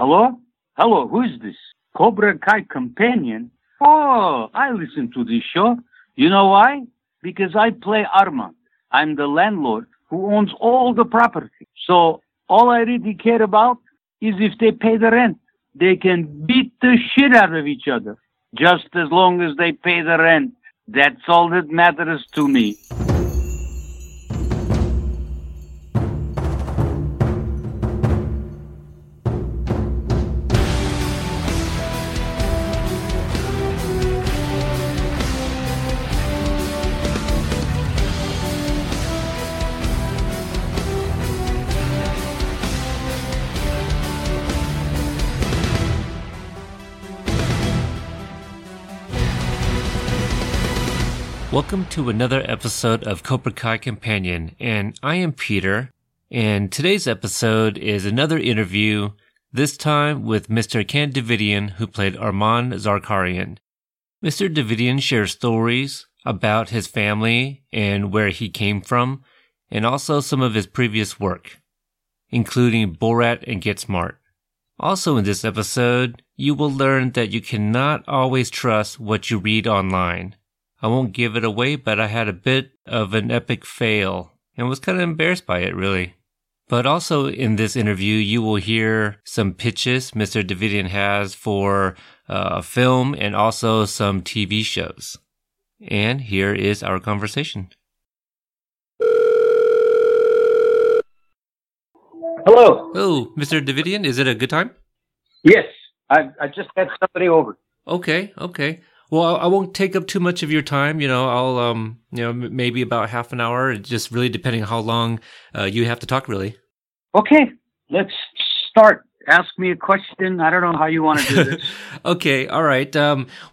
Hello? Hello, who is this? Cobra Kai companion? Oh, I listen to this show. You know why? Because I play Armand. I'm the landlord who owns all the property. So all I really care about is if they pay the rent. They can beat the shit out of each other. Just as long as they pay the rent. That's all that matters to me. Welcome to another episode of Cobra Kai Companion, and I am Peter, and today's episode is another interview, this time with Mr. Ken Davidian, who played Armand Zarkarian. Mr. Davidian shares stories about his family and where he came from, and also some of his previous work, including Borat and Get Smart. Also in this episode, you will learn that you cannot always trust what you read online. I won't give it away, but I had a bit of an epic fail and was kind of embarrassed by it, really. But also in this interview, you will hear some pitches Mr. Davidian has for a film and also some TV shows. And here is our conversation. Hello. Oh, Mr. Davidian, is it a good time? Yes. I just had somebody over. Okay. Well, I won't take up too much of your time. You know, I'll, maybe about half an hour, just really depending on how long you have to talk, really. Okay, let's start. Ask me a question. I don't know how you want to do this. Okay, all right.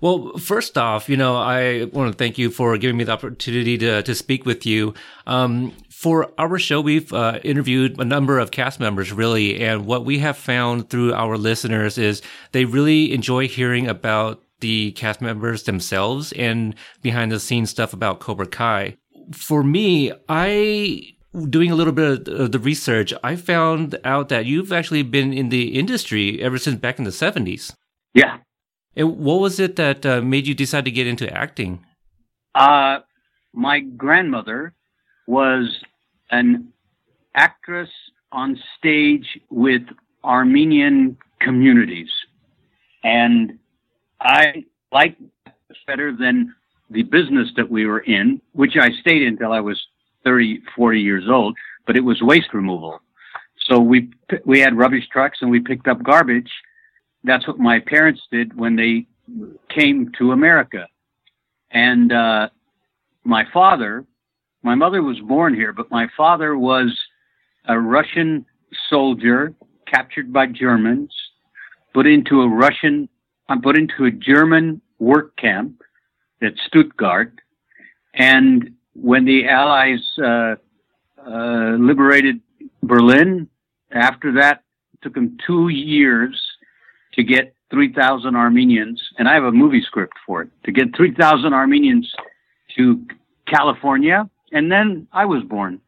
Well, first off, I want to thank you for giving me the opportunity to speak with you. For our show, we've interviewed a number of cast members, really, and what we have found through our listeners is they really enjoy hearing about the cast members themselves and behind-the-scenes stuff about Cobra Kai. For me, doing a little bit of the research, I found out that you've actually been in the industry ever since back in the 70s. Yeah. And what was it that made you decide to get into acting? My grandmother was an actress on stage with Armenian communities. And I liked it better than the business that we were in, which I stayed in until I was 30, 40 years old, but it was waste removal. So we had rubbish trucks and we picked up garbage. That's what my parents did when they came to America. And my mother was born here, but my father was a Russian soldier captured by Germans, put into a German work camp at Stuttgart. And when the Allies liberated Berlin, after that, it took them 2 years to get 3,000 Armenians, and I have a movie script for it, to get 3,000 Armenians to California, and then I was born.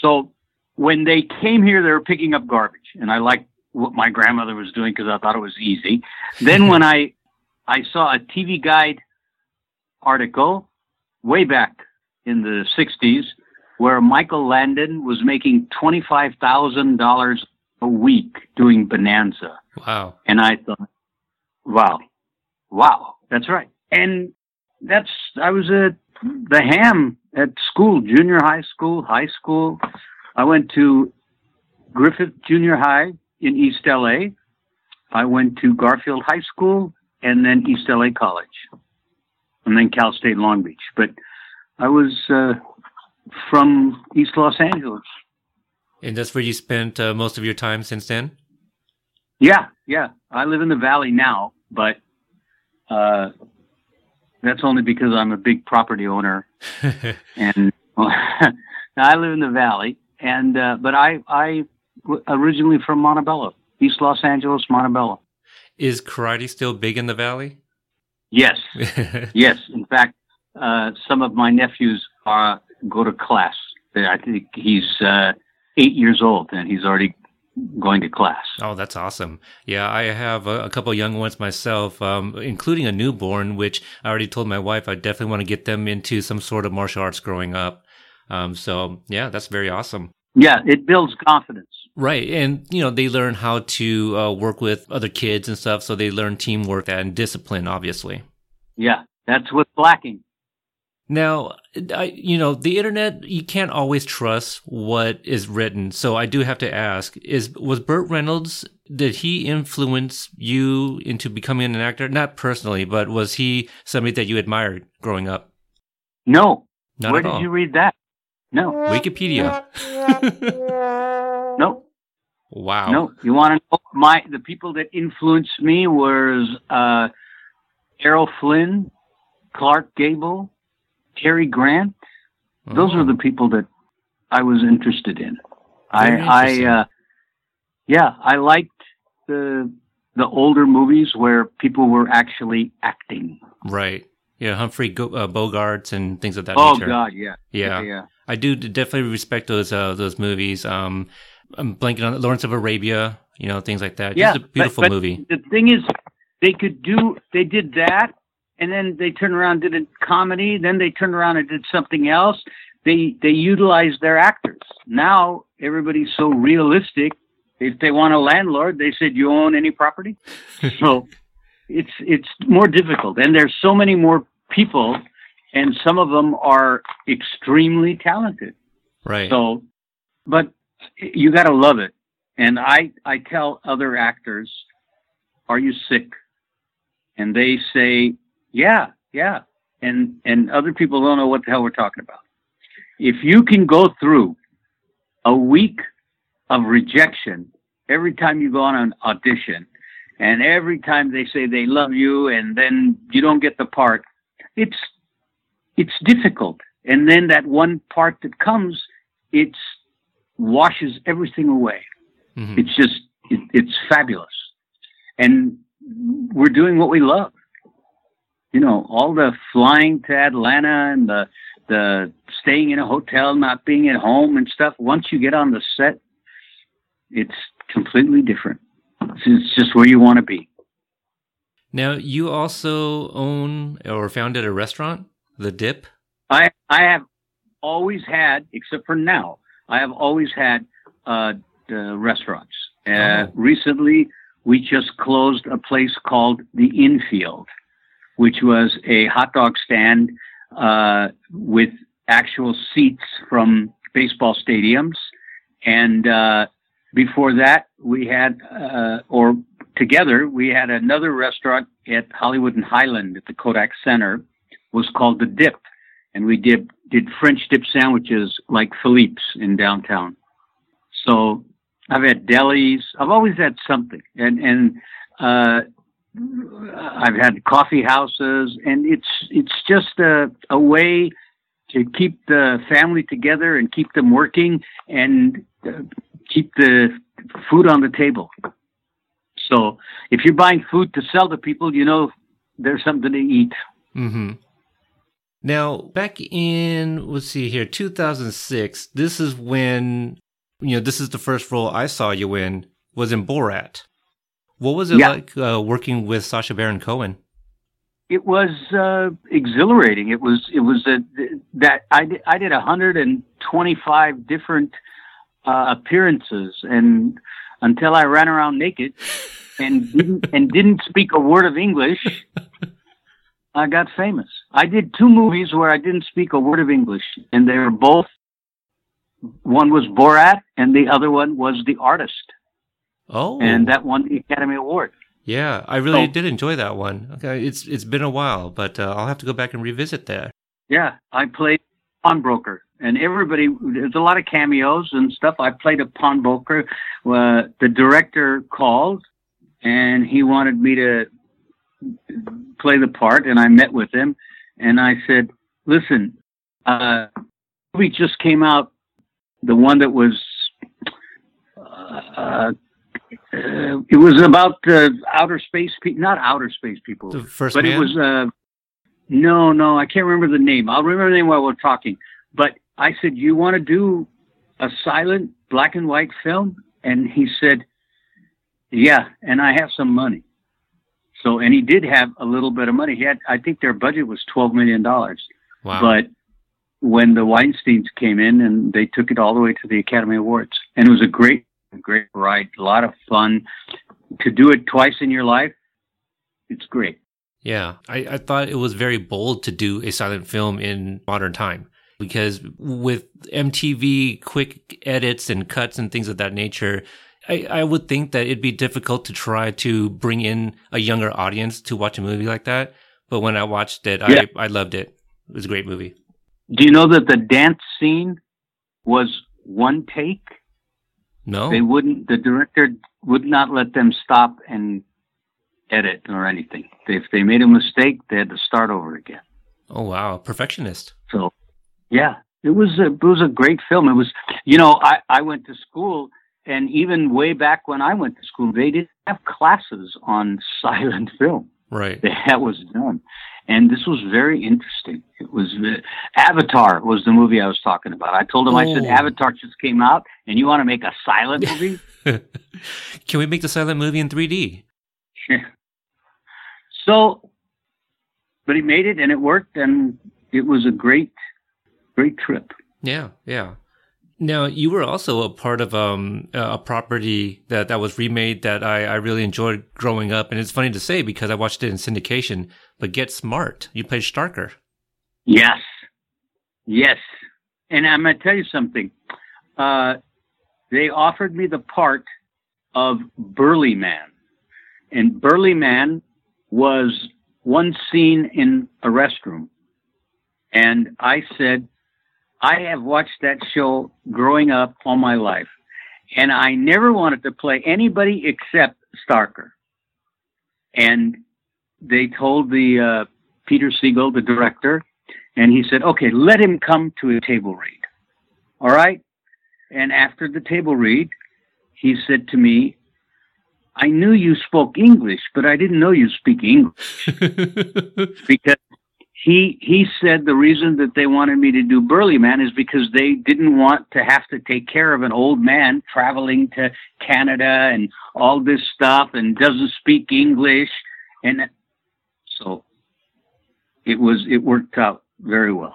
So when they came here, they were picking up garbage, and I liked what my grandmother was doing because I thought it was easy. Then when I saw a TV Guide article way back in the 60s where Michael Landon was making $25,000 a week doing Bonanza. Wow. And I thought, wow, that's right. And I was at the ham at school, junior high school. I went to Griffith Junior High in East L.A. I went to Garfield High School and then East L.A. College and then Cal State Long Beach. But I was from East Los Angeles. And that's where you spent most of your time since then? Yeah. I live in the Valley now, but that's only because I'm a big property owner. And I live in the Valley, and but I originally from Montebello, East Los Angeles, Montebello. Is karate still big in the Valley? Yes. Yes. In fact, some of my nephews go to class. I think he's 8 years old, and he's already going to class. Oh, that's awesome. Yeah, I have a couple of young ones myself, including a newborn, which I already told my wife I definitely want to get them into some sort of martial arts growing up. So, yeah, that's very awesome. Yeah, it builds confidence. Right. And, you know, they learn how to work with other kids and stuff. So they learn teamwork and discipline, obviously. Yeah, that's what's lacking. Now, the internet, you can't always trust what is written. So I do have to ask, was Burt Reynolds, did he influence you into becoming an actor? Not personally, but was he somebody that you admired growing up? No. Not at all. Where did you read that? No. Wikipedia. No. Wow. No. You want to know the people that influenced me was Errol Flynn, Clark Gable, Cary Grant. Those are the people that I was interested in. I liked the older movies where people were actually acting. Right. Yeah, Humphrey Bogart and things of that nature. Oh, God, yeah. Yeah. I do definitely respect those movies. I'm blanking on Lawrence of Arabia, things like that. Yeah, it's a beautiful movie. The thing is, they did that, and then they turned around and did a comedy, then they turned around and did something else. They utilized their actors. Now, everybody's so realistic. If they want a landlord, they said, you own any property? So... It's more difficult, and there's so many more people, and some of them are extremely talented. Right. So, but you got to love it. And I tell other actors, "Are you sick?" And they say, "Yeah." And other people don't know what the hell we're talking about. If you can go through a week of rejection every time you go on an audition. And every time they say they love you and then you don't get the part, it's difficult. And then that one part that comes, it washes everything away. Mm-hmm. It's just, it's fabulous. And we're doing what we love. All the flying to Atlanta and the staying in a hotel, not being at home and stuff. Once you get on the set, it's completely different. It's just where you want to be. Now, you also own or founded a restaurant, The Dip? I have always had, except for now, I have always had restaurants. Recently, we just closed a place called The Infield, which was a hot dog stand with actual seats from baseball stadiums. And... before that, we had, we had another restaurant at Hollywood and Highland at the Kodak Center. Was called The Dip, and we did French dip sandwiches like Philippe's in downtown. So I've had delis. I've always had something, and I've had coffee houses, and it's just a way to keep the family together and keep them working and. Keep the food on the table. So if you're buying food to sell to people, there's something to eat. Mm-hmm. Now, back in, 2006, this is when, this is the first role I saw you in, was in Borat. What was it like working with Sacha Baron Cohen? It was exhilarating. I did 125 different appearances, and until I ran around naked and didn't speak a word of English, I got famous. I did two movies where I didn't speak a word of English, and they were both. One was Borat, and the other one was The Artist. Oh, and that won the Academy Award. Yeah, I really did enjoy that one. Okay, it's been a while, but I'll have to go back and revisit that. Yeah, I played pawnbroker. And everybody, there's a lot of cameos and stuff. I played a pawnbroker. The director called, and he wanted me to play the part, and I met with him. And I said, listen, the movie just came out, the one that was, it was about outer space, not outer space people. The First Man? But it was, no, I can't remember the name. I'll remember the name while we're talking. But I said, you want to do a silent black and white film? And he said, yeah, and I have some money. So, and he did have a little bit of money. He had, I think their budget was $12 million. Wow. But when the Weinsteins came in, and they took it all the way to the Academy Awards, and it was a great ride, a lot of fun. To do it twice in your life, it's great. Yeah, I thought it was very bold to do a silent film in modern time, because with MTV quick edits and cuts and things of that nature, I would think that it'd be difficult to try to bring in a younger audience to watch a movie like that. But when I watched it, yeah. I loved it. It was a great movie. Do you know that the dance scene was one take? No. They wouldn't, the director would not let them stop and edit or anything. If they made a mistake, they had to start over again. Oh, wow. Perfectionist. So, yeah, it was a great film. It was, you know, I went to school, and even way back when I went to school, they didn't have classes on silent film. Right. That was done. And this was very interesting. It was Avatar was the movie I was talking about. I told him, I said, Avatar just came out, and you want to make a silent movie? Can we make the silent movie in 3D? Yeah. So, but he made it, and it worked, and it was a great trip. Yeah, yeah. Now, you were also a part of a property that was remade that I really enjoyed growing up. And it's funny to say because I watched it in syndication, but Get Smart. You played Starker. Yes. Yes. And I'm going to tell you something. They offered me the part of Burly Man. And Burly Man was one scene in a restroom. And I said, I have watched that show growing up all my life, and I never wanted to play anybody except Starker. And they told the Peter Siegel, the director, and he said, okay, let him come to a table read. All right? And after the table read, he said to me, I knew you spoke English, but I didn't know you speak English. Because He said the reason that they wanted me to do Burly Man is because they didn't want to have to take care of an old man traveling to Canada and all this stuff and doesn't speak English. And so it worked out very well.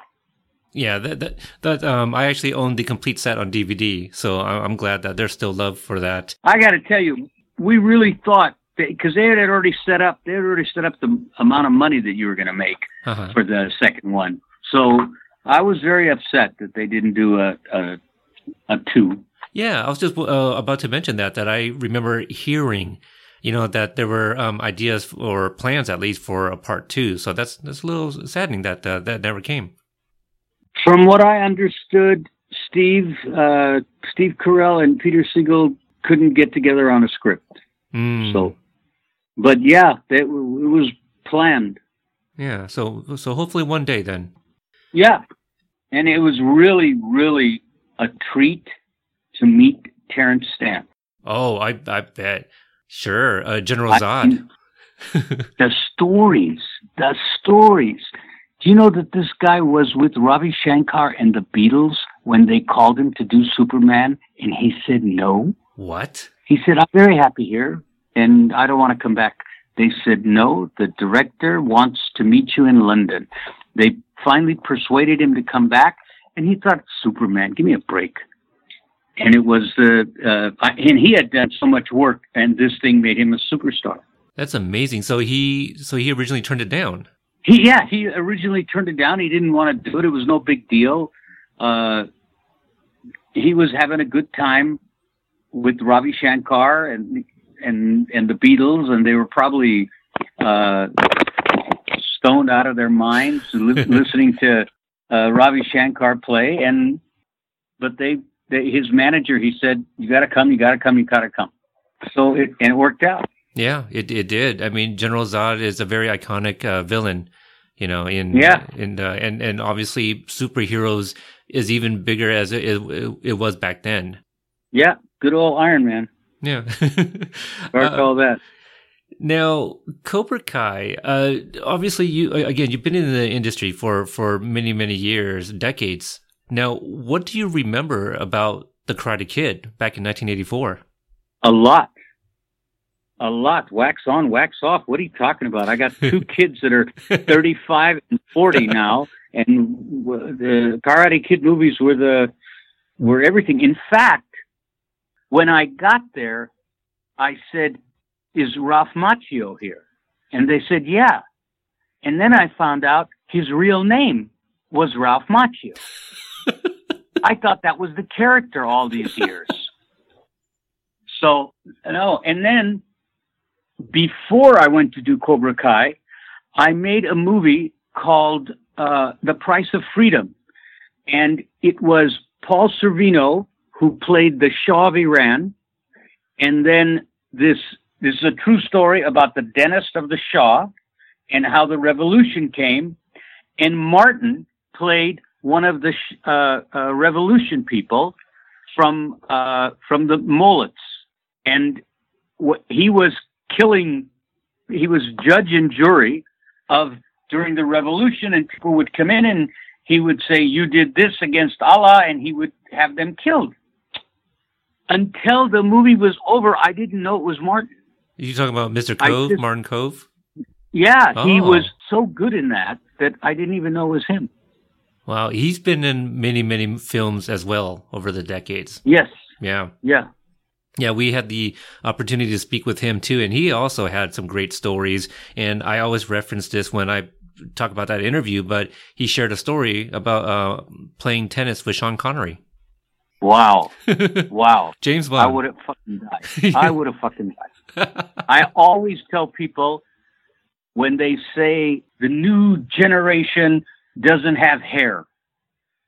Yeah, that I actually owned the complete set on DVD, so I'm glad that there's still love for that. I got to tell you, we really thought, because they had already set up the amount of money that you were going to make for the second one. So I was very upset that they didn't do a two. Yeah, I was just about to mention that I remember hearing, you know, that there were ideas or plans at least for a part two. So that's a little saddening that that never came. From what I understood, Steve Carell and Peter Siegel couldn't get together on a script. Mm. So, but yeah, it was planned. Yeah. So hopefully one day then. Yeah. And it was really, really a treat to meet Terrence Stamp. Oh, I bet. Sure. General Zod. The stories. Do you know that this guy was with Ravi Shankar and the Beatles when they called him to do Superman? And he said no. What? He said, I'm very happy here, and I don't want to come back. They said, no, the director wants to meet you in London. They finally persuaded him to come back, and he thought, Superman, give me a break. And it was, and he had done so much work, and this thing made him a superstar. That's amazing. So he originally turned it down. He originally turned it down. He didn't want to do it. It was no big deal. He was having a good time with Ravi Shankar and the Beatles, and they were probably stoned out of their minds listening to Ravi Shankar play. And but his manager, he said, "You got to come." So it worked out. Yeah, it did. I mean, General Zod is a very iconic villain, you know. And obviously superheroes is even bigger as it was back then. Yeah. Good old Iron Man. Yeah. All that. Now, Cobra Kai, obviously, you've been in the industry for many, many years, decades. Now, what do you remember about The Karate Kid back in 1984? A lot. Wax on, wax off. What are you talking about? I got two kids that are 35 and 40 now, and the Karate Kid movies were everything. In fact, when I got there, I said, "Is Ralph Macchio here?" And they said, "Yeah." And then I found out his real name was Ralph Macchio. I thought that was the character all these years. So, no, and then before I went to do Cobra Kai, I made a movie called The Price of Freedom. And it was Paul Sorvino, who played the Shah of Iran. And then this is a true story about the dentist of the Shah and how the revolution came. And Martin played one of the revolution people from the mullahs. And he was killing, he was judge and jury of during the revolution, and people would come in and he would say, "You did this against Allah," and he would have them killed. Until the movie was over, I didn't know it was Martin. You talking about Mr. Cove, Martin Cove? Yeah, oh. He was so good in that I didn't even know it was him. Wow, he's been in many, many films as well over the decades. Yes. Yeah. Yeah. Yeah, we had the opportunity to speak with him too, and he also had some great stories. And I always reference this when I talk about that interview, but he shared a story about playing tennis with Sean Connery. Wow. Wow. James Bond. I would have fucking died. I always tell people when they say the new generation doesn't have hair,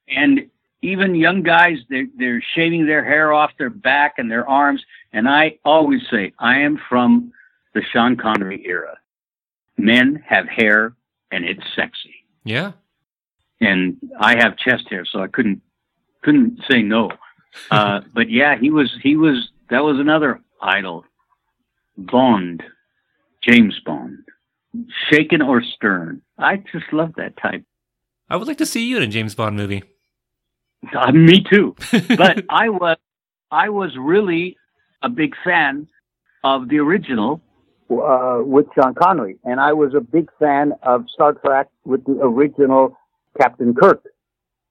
and even young guys, they're shaving their hair off their back and their arms. And I always say, I am from the Sean Connery era. Men have hair, and it's sexy. Yeah. And I have chest hair, so I couldn't say no. But yeah, he was. That was another idol. Bond, James Bond, shaken or stern. I just love that type. I would like to see you in a James Bond movie. Me too. But I was really a big fan of the original with Sean Connery. And I was a big fan of Star Trek with the original Captain Kirk.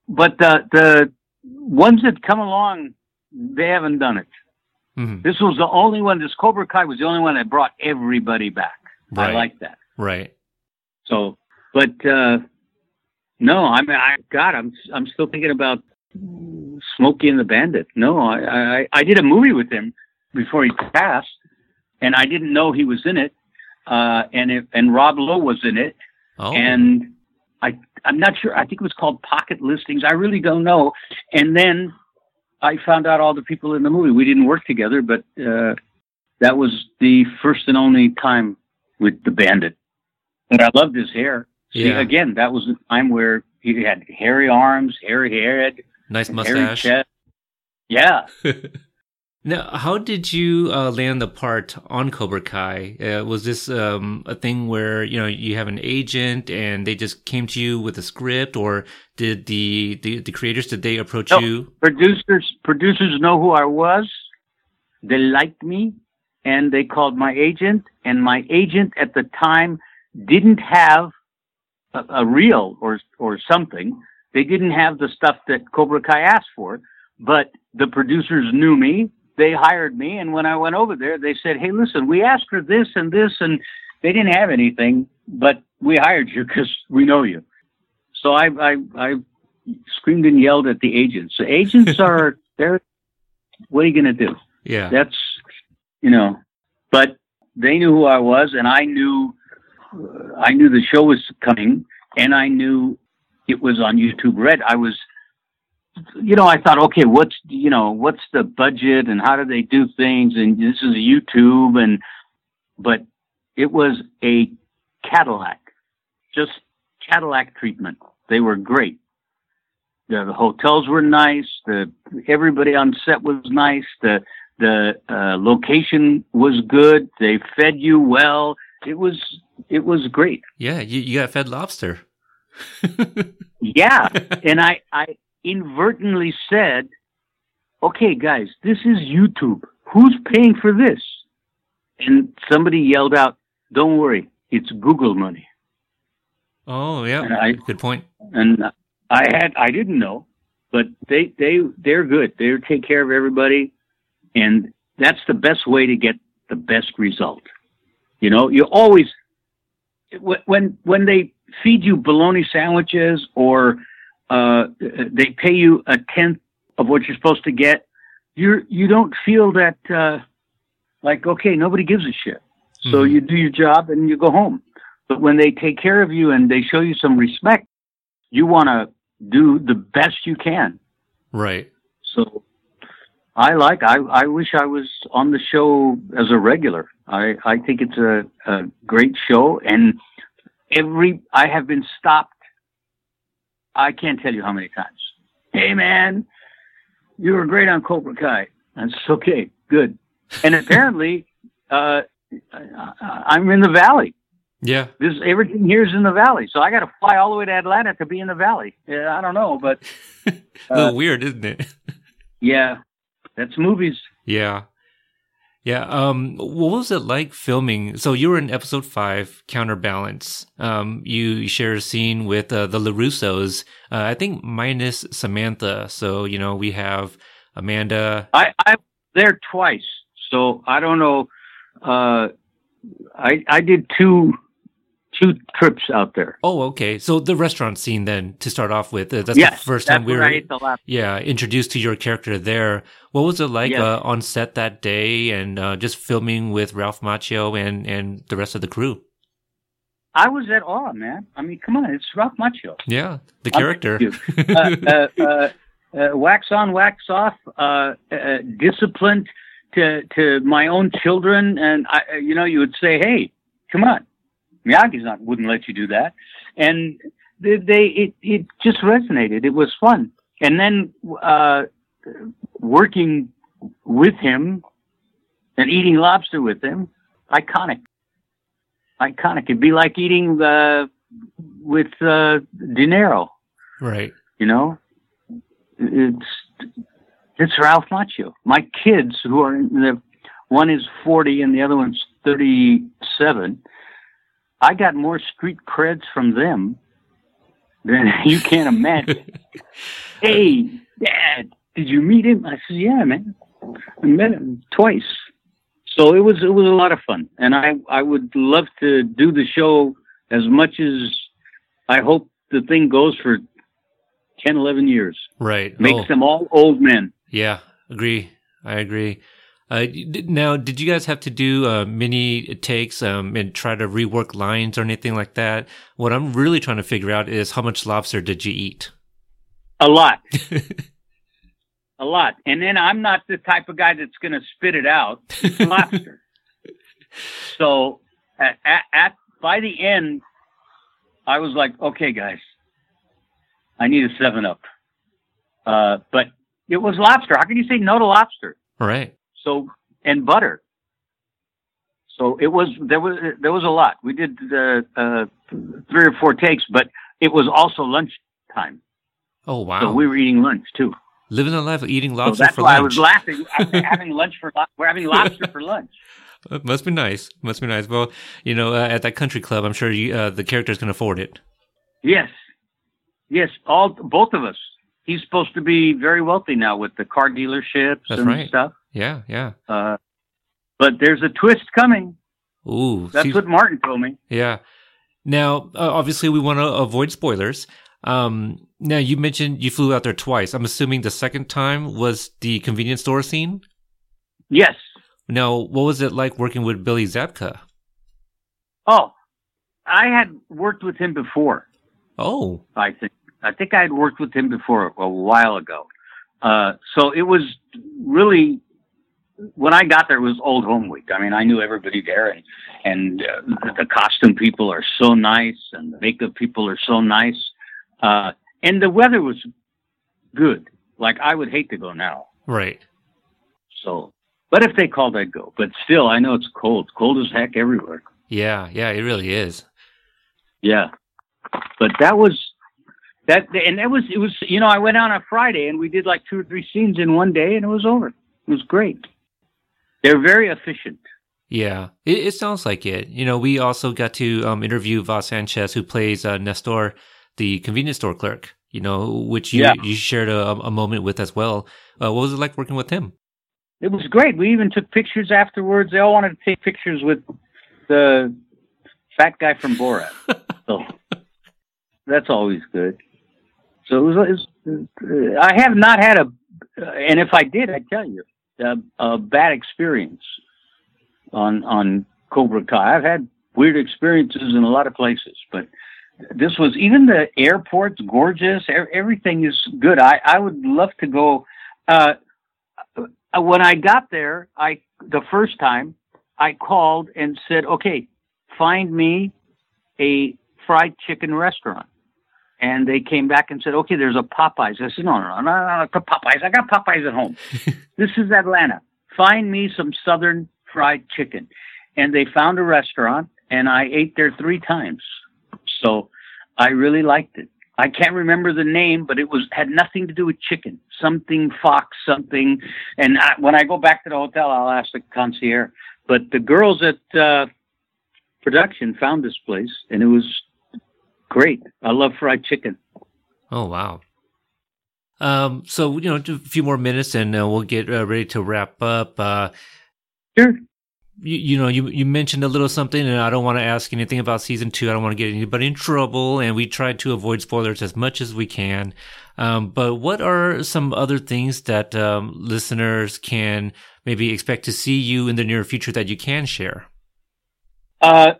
But the ones that come along, they haven't done it. Mm-hmm. This was the only one. This Cobra Kai was the only one that brought everybody back. Right. I like that. Right. So, but no, I mean, I'm still thinking about Smokey and the Bandit. No, I did a movie with him before he passed, and I didn't know he was in it, and Rob Lowe was in it, and I'm not sure. I think it was called Pocket Listings. I really don't know. And then I found out all the people in the movie. We didn't work together, but that was the first and only time with the Bandit. And I loved his hair. See, yeah. Again, that was the time where he had hairy arms, hairy head. Nice mustache. Hairy chest. Yeah. Now, how did you land the part on Cobra Kai? Was this a thing where, you have an agent and they just came to you with a script, or did the creators, did they approach you? Producers know who I was. They liked me, and they called my agent, and my agent at the time didn't have a reel or something. They didn't have the stuff that Cobra Kai asked for, but the producers knew me. They hired me, and when I went over there, they said, "Hey, listen, we asked for this and this," and they didn't have anything, but we hired you because we know you. So I screamed and yelled at the agents. The agents are there. What are you going to do? Yeah, that's But they knew who I was, and I knew the show was coming, and I knew it was on YouTube Red. I was, I thought, okay, what's the budget and how do they do things? And this is YouTube, but it was a Cadillac, just Cadillac treatment. They were great. The hotels were nice. Everybody on set was nice. The location was good. They fed you well. It was great. Yeah, you got fed lobster. Yeah, and I inadvertently said, "Okay, guys, this is YouTube. who's paying for this? And somebody yelled out, don't worry, it's Google money. Oh, yeah. Good point. And I didn't know, but they're good. They take care of everybody. And that's the best way to get the best result. You know, you always, when they feed you bologna sandwiches or they pay you a tenth of what you're supposed to get, you don't feel that, like, okay, nobody gives a shit. So you do your job and you go home. But when they take care of you and they show you some respect, you want to do the best you can. Right. So I wish I was on the show as a regular. I think it's a great show. And I have been stopped. I can't tell you how many times. Hey, man, you were great on Cobra Kai. That's okay. Good. And apparently, I'm in the Valley. Yeah. Everything here is in the Valley. So I got to fly all the way to Atlanta to be in the Valley. Yeah, I don't know, but. A little weird, isn't it? Yeah. That's movies. Yeah. Yeah. What was it like filming? So you were in episode 5, Counterbalance. You share a scene with the LaRussos, I think minus Samantha. So, you know, we have Amanda. I there twice. So I don't know. I did two trips out there. Oh, okay. So the restaurant scene then to start off with, that's yes, the first time we were introduced to your character there. What was it like on set that day and just filming with Ralph Macchio and the rest of the crew? I was at awe, man. I mean, come on, it's Ralph Macchio. Yeah, the character. Wax on, wax off, disciplined to my own children. And, you would say, hey, come on. Miyagi's wouldn't let you do that, and it just resonated. It was fun, and then working with him and eating lobster with him, iconic. It'd be like eating with De Niro, right? You know, it's Ralph Macchio. My kids, who are one is 40 and the other one's 37. I got more street creds from them than you can imagine. Hey, Dad, did you meet him? I said, yeah, man. I met him twice. So it was a lot of fun. And I would love to do the show as much as I hope the thing goes for 10, 11 years. Right. Makes them all old men. Yeah, I agree. Now, did you guys have to do mini takes and try to rework lines or anything like that? What I'm really trying to figure out is how much lobster did you eat? A lot. A lot. And then I'm not the type of guy that's going to spit it out. It's lobster. So by the end, I was like, okay, guys, I need a 7-Up. But it was lobster. How can you say no to lobster? Right. So, and butter. So there was a lot. We did 3 or 4 takes, but it was also lunch time. Oh, wow. So we were eating lunch too. Living a life of eating lobster for lunch. That's why I was laughing. We're having lobster for lunch. It must be nice. Well, you know, at that country club, I'm sure the characters can afford it. Yes. Yes. Both of us. He's supposed to be very wealthy now with the car dealerships stuff. Yeah, yeah. But there's a twist coming. Ooh. That's what Martin told me. Yeah. Now, obviously, we want to avoid spoilers. Now, you mentioned you flew out there twice. I'm assuming the second time was the convenience store scene? Yes. Now, what was it like working with Billy Zabka? Oh, I had worked with him before. Oh. I think I had worked with him before a while ago. So it was really... When I got there, it was Old Home Week. I mean, I knew everybody there, and the costume people are so nice, and the makeup people are so nice, and the weather was good. Like, I would hate to go now. Right. So, but if they called, I'd go. But still, I know it's cold as heck everywhere. Yeah, it really is. Yeah, but that was that, and that was it. Was, you know, I went out on a Friday, and we did like 2 or 3 scenes in one day, and it was over. It was great. They're very efficient. Yeah, it sounds like it. You know, we also got to interview Voss Sanchez, who plays Nestor, the convenience store clerk, you know, which you shared a moment with as well. What was it like working with him? It was great. We even took pictures afterwards. They all wanted to take pictures with the fat guy from Borat. So that's always good. So it was I have not had and if I did, I tell you, a bad experience on Cobra Kai. I've had weird experiences in a lot of places, but this was, even the airport's gorgeous. Everything is good. I would love to go. When I got there, the first time, I called and said, okay, find me a fried chicken restaurant. And they came back and said, okay, there's a Popeyes. I said, no, Popeyes. I got Popeyes at home. This is Atlanta. Find me some Southern fried chicken. And they found a restaurant, and I ate there 3 times. So I really liked it. I can't remember the name, but it had nothing to do with chicken. Something Fox, something. And when I go back to the hotel, I'll ask the concierge. But the girls at production found this place, and it was great. I love fried chicken. Oh, wow. So, you know, a few more minutes, and we'll get ready to wrap up. Sure. You know, you mentioned a little something, and I don't want to ask anything about season 2. I don't want to get anybody in trouble, and we try to avoid spoilers as much as we can. But what are some other things that listeners can maybe expect to see you in the near future that you can share?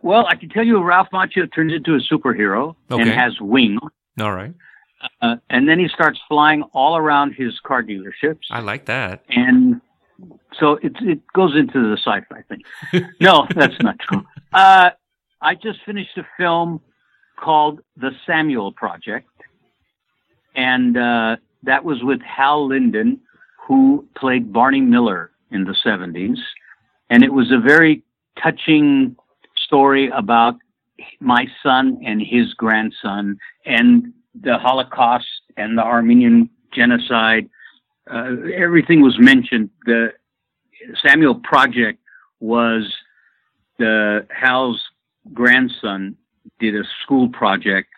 Well, I can tell you Ralph Macchio turns into a superhero and has wings. All right. And then he starts flying all around his car dealerships. I like that. And so it goes into the sci-fi thing. No, that's not true. I just finished a film called The Samuel Project, and that was with Hal Linden, who played Barney Miller in the 70s. And it was a very touching story about my son and his grandson and the Holocaust and the Armenian genocide. Everything was mentioned. The Samuel Project was Hal's grandson did a school project,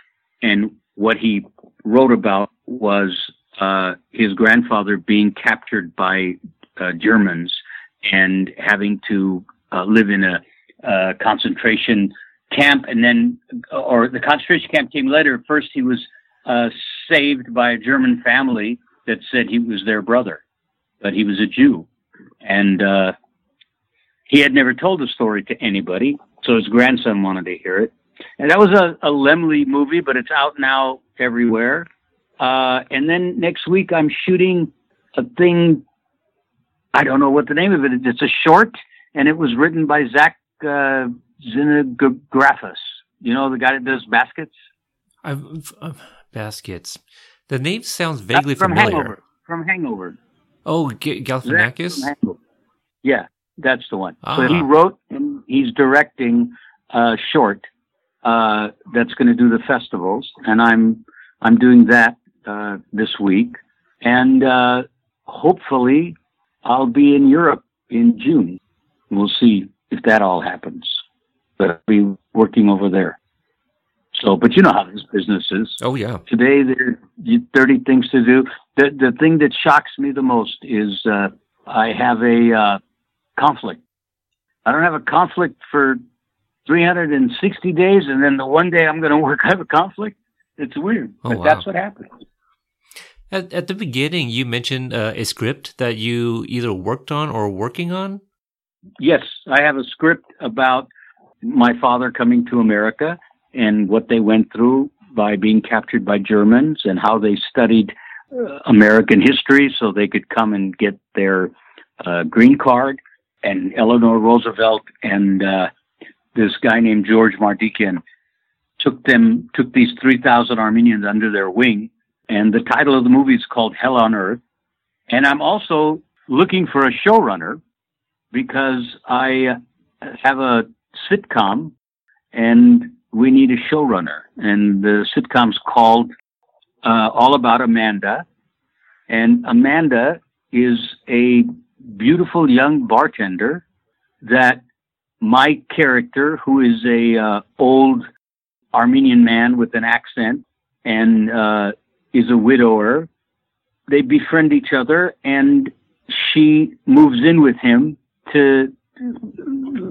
and what he wrote about was his grandfather being captured by Germans and having to live in a concentration camp, or the concentration camp came later. First, he was saved by a German family that said he was their brother, but he was a Jew. And he had never told the story to anybody, so his grandson wanted to hear it. And that was a Lemley movie, but it's out now everywhere. And then next week, I'm shooting a thing, I don't know what the name of it is. It's a short, and it was written by Zach Zinagrafis. You know, the guy that does Baskets? Baskets. The name sounds vaguely familiar. From Hangover. Oh, Galifianakis? Yeah, that's the one. So he wrote, and he's directing a short that's going to do the festivals, and I'm doing that this week, and hopefully I'll be in Europe in June. We'll see if that all happens, but I'll be working over there. So, but you know how this business is. Oh, yeah. Today, there are 30 things to do. The thing that shocks me the most is I have a conflict. I don't have a conflict for 360 days, and then the one day I'm going to work, I have a conflict. It's weird, but that's what happens. At the beginning, you mentioned a script that you either worked on or working on? Yes, I have a script about my father coming to America and what they went through by being captured by Germans and how they studied American history so they could come and get their green card. And Eleanor Roosevelt and this guy named George Mardikin took these 3,000 Armenians under their wing. And the title of the movie is called Hell on Earth. And I'm also looking for a showrunner because I have a sitcom and we need a showrunner, and the sitcom's called All About Amanda, and Amanda is a beautiful young bartender that my character, who is a old Armenian man with an accent and is a widower, they befriend each other, and she moves in with him to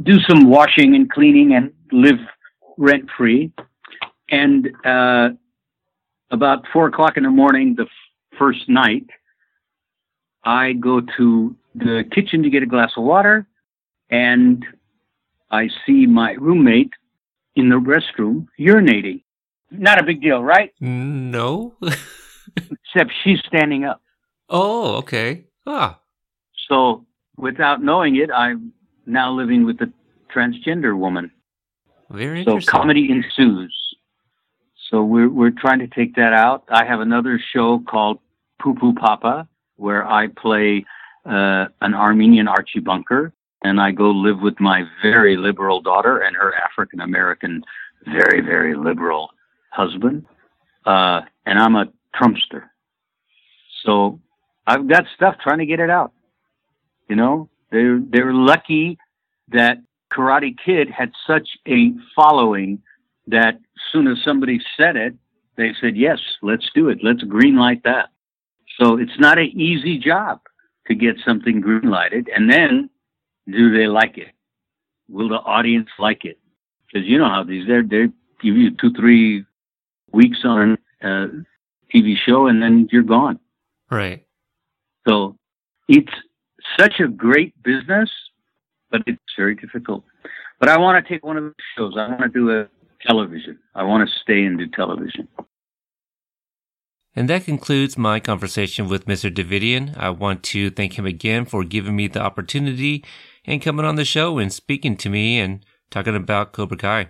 do some washing and cleaning and live rent-free. And about 4 o'clock in the morning, the first night, I go to the kitchen to get a glass of water, and I see my roommate in the restroom urinating. Not a big deal, right? No. Except she's standing up. Oh, okay. Ah. So without knowing it, I'm now living with a transgender woman. Very interesting. So comedy ensues. So we're trying to take that out. I have another show called Poo Poo Papa, where I play an Armenian Archie Bunker, and I go live with my very liberal daughter and her African American, very, very liberal husband. And I'm a Trumpster. So I've got stuff trying to get it out. You know, they're lucky that Karate Kid had such a following that soon as somebody said it, they said, yes, let's do it. Let's greenlight that. So it's not an easy job to get something greenlighted. And then, do they like it? Will the audience like it? Because you know how these, they give you 2-3 weeks on a TV show and then you're gone. Right. So it's such a great business, but it's very difficult. But I want to take one of the shows. I want to do a television. I want to stay and do television. And that concludes my conversation with Mr. Davidian. I want to thank him again for giving me the opportunity and coming on the show and speaking to me and talking about Cobra Kai.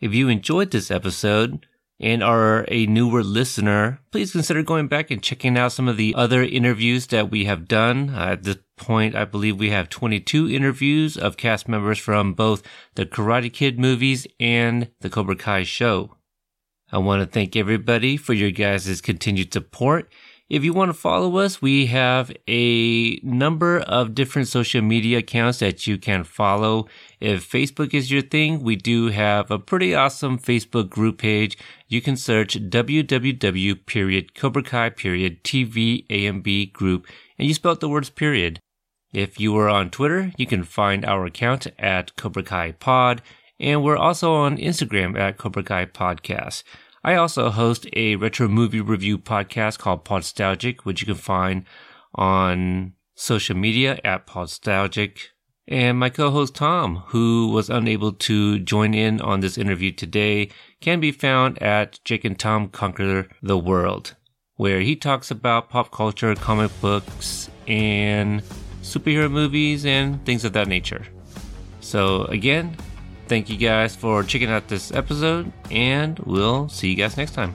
If you enjoyed this episode and are a newer listener, please consider going back and checking out some of the other interviews that we have done. At this point, I believe we have 22 interviews of cast members from both the Karate Kid movies and the Cobra Kai show. I want to thank everybody for your guys' continued support. If you want to follow us, we have a number of different social media accounts that you can follow. If Facebook is your thing, we do have a pretty awesome Facebook group page. You can search www.cobrakai.tv/amb group, and you spelled the words period. If you are on Twitter, you can find our account at Cobra Kai Pod, and we're also on Instagram at Cobra Kai Podcast. I also host a retro movie review podcast called Podstalgic, which you can find on social media at Podstalgic. And my co-host Tom, who was unable to join in on this interview today, can be found at Jake and Tom Conquer the World, where he talks about pop culture, comic books, and superhero movies and things of that nature. So again, thank you guys for checking out this episode, and we'll see you guys next time.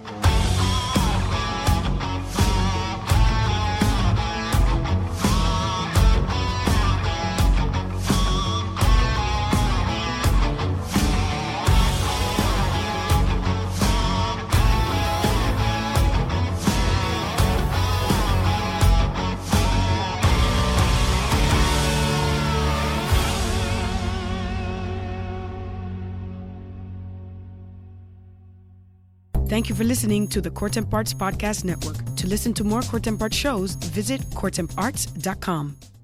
Thank you for listening to the Court & Parts Podcast Network. To listen to more Court & Parts shows, visit courtandarts.com.